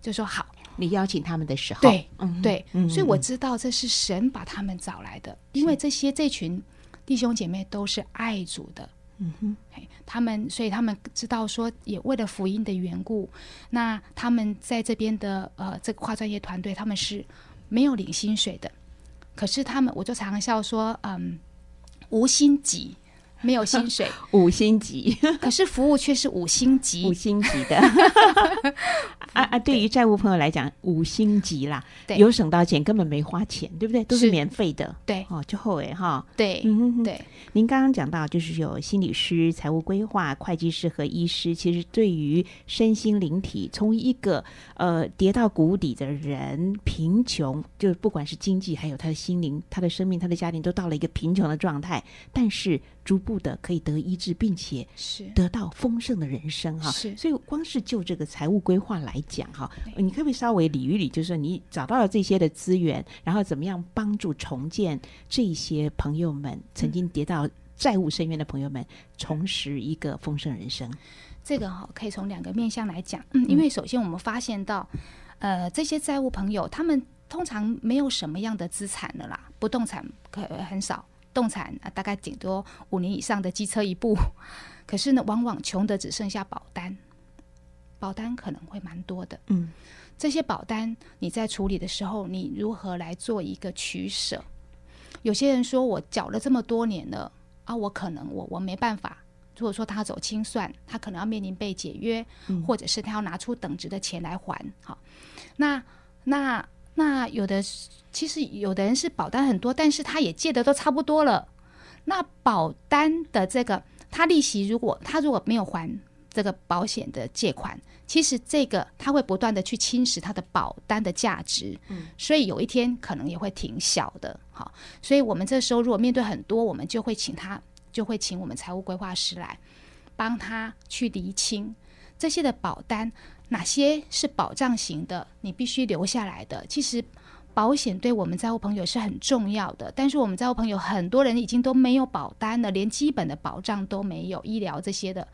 就说好。你邀请他们的时候，对、嗯、对、嗯，所以我知道这是神把他们找来的，因为这些这群弟兄姐妹都是爱主的，嗯哼，他们所以他们知道说也为了福音的缘故，那他们在这边的呃这个跨专业团队他们是没有领薪水的，可是他们我就常笑说嗯。无薪级没有薪水五星级可是服务却是五星级五星级的啊啊！对于债务朋友来讲，五星级啦，有省到钱，根本没花钱，对不对？都是免费的，对哦，就后尾哈，对，嗯哼哼对。您刚刚讲到，就是有心理师、财务规划、会计师和医师，其实对于身心灵体，从一个呃跌到谷底的人，贫穷，就是不管是经济，还有他的心灵、他的生命、他的家庭，都到了一个贫穷的状态，但是逐步的可以得医治，并且得到丰盛的人生哈。是，所以光是就这个财务规划来讲哈，你可不可以稍微理一理，就是说你找到了这些的资源，然后怎么样帮助重建这些朋友们，曾经跌到债务深渊的朋友们，重拾一个丰盛人生？这个哈可以从两个面向来讲，嗯，因为首先我们发现到，呃，这些债务朋友他们通常没有什么样的资产了啦，不动产可很少。动产、啊、大概顶多五年以上的机车一部，可是呢，往往穷的只剩下保单，保单可能会蛮多的。嗯，这些保单你在处理的时候，你如何来做一个取舍？有些人说我缴了这么多年了啊，我可能我我没办法。如果说他走清算，他可能要面临被解约，嗯、或者是他要拿出等值的钱来还。好，那那。那有的其实有的人是保单很多，但是他也借的都差不多了。那保单的这个他利息，如果他如果没有还这个保险的借款，其实这个他会不断的去侵蚀他的保单的价值，嗯，所以有一天可能也会停小的。好，所以我们这时候如果面对很多，我们就会请他就会请我们财务规划师来帮他去厘清这些的保单。哪些是保障型的你必须留下来的？其实保险对我们债务朋友是很重要的，但是我们债务朋友很多人已经都没有保单了，连基本的保障都没有，医疗这些的，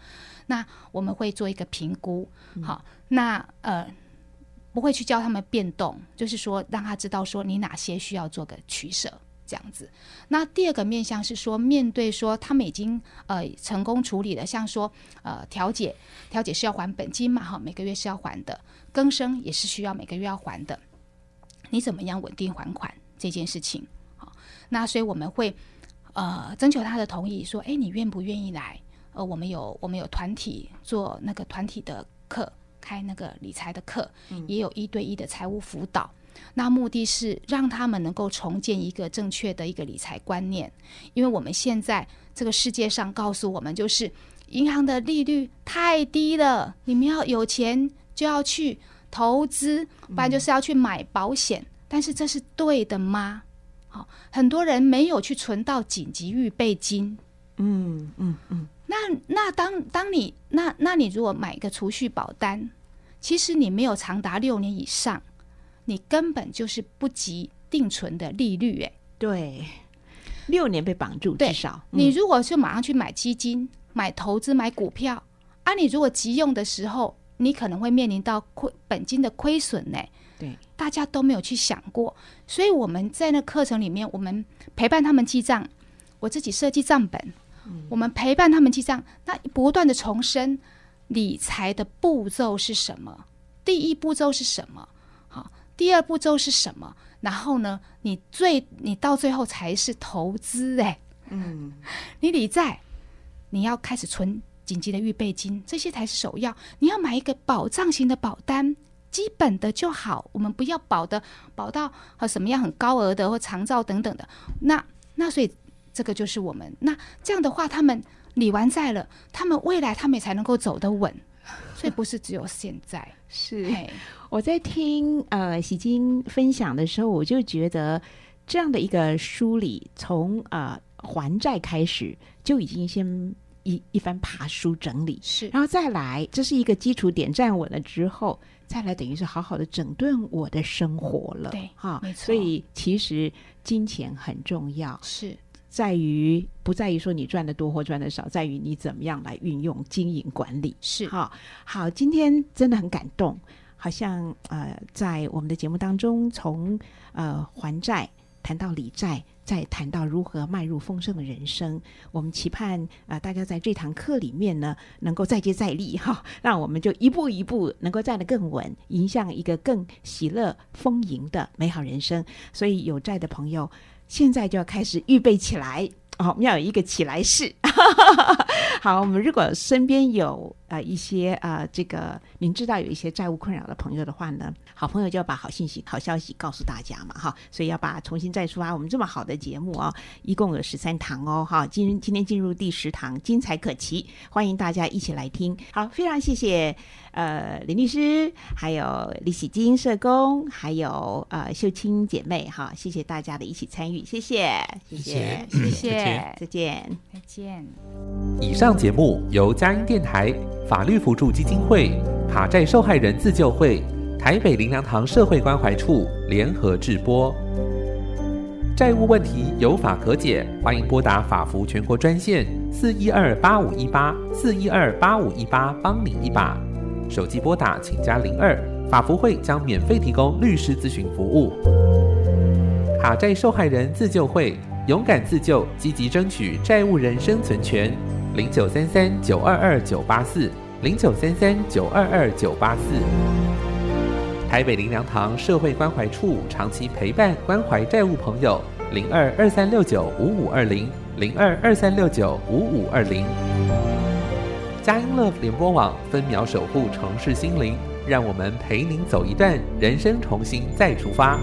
那我们会做一个评估、嗯、好，那呃不会去教他们变动，就是说让他知道说你哪些需要做个取舍这样子。那第二个面向是说，面对说他们已经呃成功处理了，像说呃调解，调解是要还本金嘛，每个月是要还的，更生也是需要每个月要还的，你怎么样稳定还款这件事情？好，那所以我们会呃征求他的同意，说，哎，你愿不愿意来？呃，我们有我们有团体做那个团体的课，开那个理财的课，也有一对一的财务辅导。嗯，那目的是让他们能够重建一个正确的一个理财观念，因为我们现在这个世界上告诉我们，就是银行的利率太低了，你们要有钱就要去投资，不然就是要去买保险、嗯、但是这是对的吗？好，很多人没有去存到紧急预备金。嗯嗯嗯。那那当当你那那你如果买一个储蓄保单，其实你没有长达六年以上，你根本就是不及定存的利率、欸、对，六年被绑住至少、嗯、你如果就马上去买基金、买投资、买股票啊，你如果急用的时候，你可能会面临到本金的亏损、欸、对，大家都没有去想过。所以我们在那课程里面，我们陪伴他们记账，我自己设计账本、嗯、我们陪伴他们记账，那不断的重申理财的步骤是什么，第一步骤是什么，第二步骤是什么，然后呢你最你到最后才是投资、欸、嗯，你理债你要开始存紧急的预备金，这些才是首要。你要买一个保障型的保单，基本的就好，我们不要保的保到和什么样很高额的或长照等等的。那那所以这个就是我们，那这样的话他们理完债了，他们未来他们也才能够走得稳，所以不是只有现在。是，我在听呃喜菁分享的时候，我就觉得这样的一个梳理，从呃还债开始就已经先一一番爬梳整理，是，然后再来，这是一个基础点站稳了之后，再来等于是好好的整顿我的生活了，对，哈，没错。所以其实金钱很重要，是。在于不在于说你赚的多或赚的少，在于你怎么样来运用经营管理。是，好、哦，好，今天真的很感动，好像呃，在我们的节目当中，从呃还债谈到理债，再谈到如何迈入丰盛的人生。我们期盼呃大家在这堂课里面呢，能够再接再厉哈、哦，让我们就一步一步能够站得更稳，迎向一个更喜乐丰盈的美好人生。所以有债的朋友，现在就要开始预备起来、哦、我们要有一个起来式好，我们如果身边有呃一些呃这个明知道有一些债务困扰的朋友的话呢，好朋友就要把好信息好消息告诉大家嘛哈，所以要把重新再出发我们这么好的节目哦，一共有十三堂哦哈，今今天进入第十堂，精彩可期，欢迎大家一起来听。好，非常谢谢呃林律师，还有李喜菁社工，还有呃秀清姐妹哈，谢谢大家的一起参与，谢谢谢谢谢谢，再见再见。以上节目由佳音电台法律扶助基金会、卡债受害人自救会、台北灵粮堂社会关怀处联合制播。债务问题有法可解，欢迎拨打法扶全国专线四一二八五一八四一二八五一八，帮您一把。手机拨打请加零二，法扶会将免费提供律师咨询服务。卡债受害人自救会，勇敢自救，积极争取债务人生存权。零九三三九二二九八四，零九三三九二二九八四。台北灵粮堂社会关怀处长期陪伴关怀债务朋友，零二二三六九五五二零，零二二三六九五五二零。佳音乐联播网分秒守护城市心灵，让我们陪您走一段人生，重新再出发。